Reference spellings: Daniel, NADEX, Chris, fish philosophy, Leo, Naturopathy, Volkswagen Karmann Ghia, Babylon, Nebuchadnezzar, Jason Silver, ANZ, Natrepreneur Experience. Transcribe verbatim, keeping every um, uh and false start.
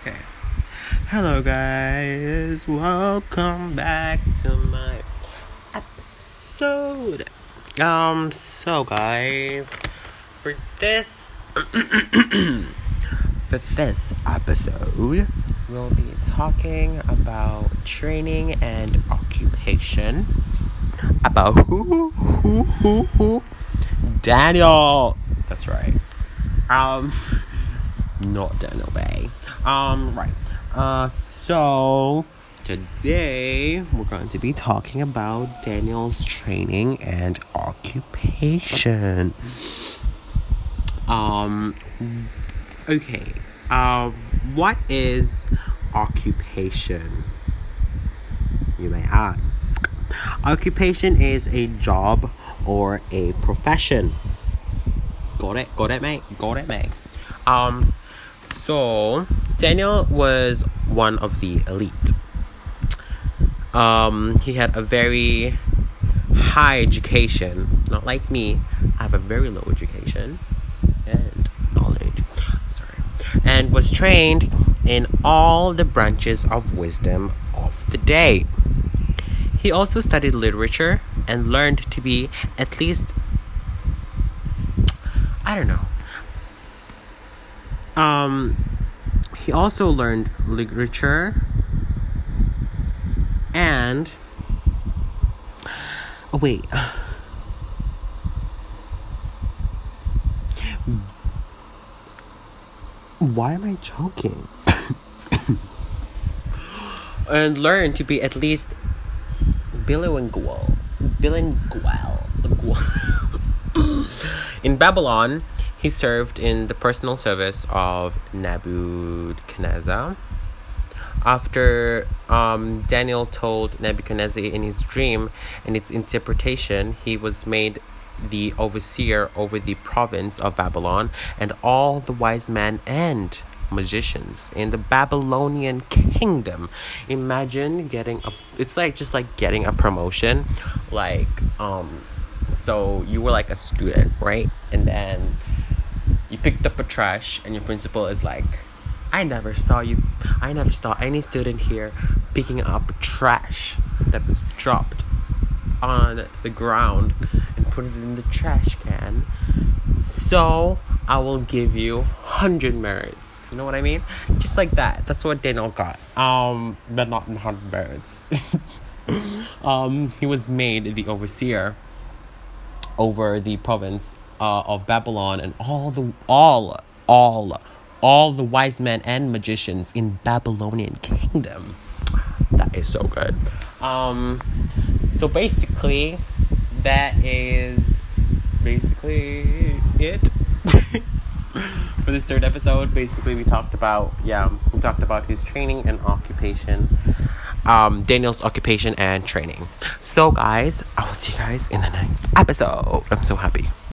Okay. Hello guys, welcome back to my episode. Um, so guys, for this, for this episode, we'll be talking about training and occupation. About who, who, who, who? Daniel. That's right. Um, not Daniel Bay. Um, right. Uh, so today we're going to be talking about Daniel's training and occupation. Um, okay. Um, what is occupation? You may ask. Occupation is a job or a profession. Got it? Got it, mate? Got it, mate? Um, so Daniel was one of the elite. Um, he had a very high education. Not like me. I have a very low education and knowledge. Sorry. And was trained in all the branches of wisdom of the day. He also studied literature and learned to be at least, I don't know. Um, he also learned literature and, oh wait, why am I joking? And learned to be at least bilingual, bilingual, in Babylon. He served in the personal service of Nebuchadnezzar. After um, Daniel told Nebuchadnezzar in his dream and its interpretation, he was made the overseer over the province of Babylon and all the wise men and magicians in the Babylonian kingdom. Imagine getting a it's like just like getting a promotion. Like um so you were like a student, right? And then you picked up a trash and your principal is like, I never saw you I never saw any student here picking up trash that was dropped on the ground and put it in the trash can. So I will give you one hundred merits. You know what I mean? Just like that. That's what Daniel got. Um, but not in hard words. um, he was made the overseer over the province uh, of Babylon and all the all all all the wise men and magicians in Babylonian kingdom. That is so good. Um, so basically, that is basically it. For this third episode, basically we talked about yeah we talked about his training and occupation, um Daniel's occupation and training. So guys, I will see you guys in the next episode. I'm so happy.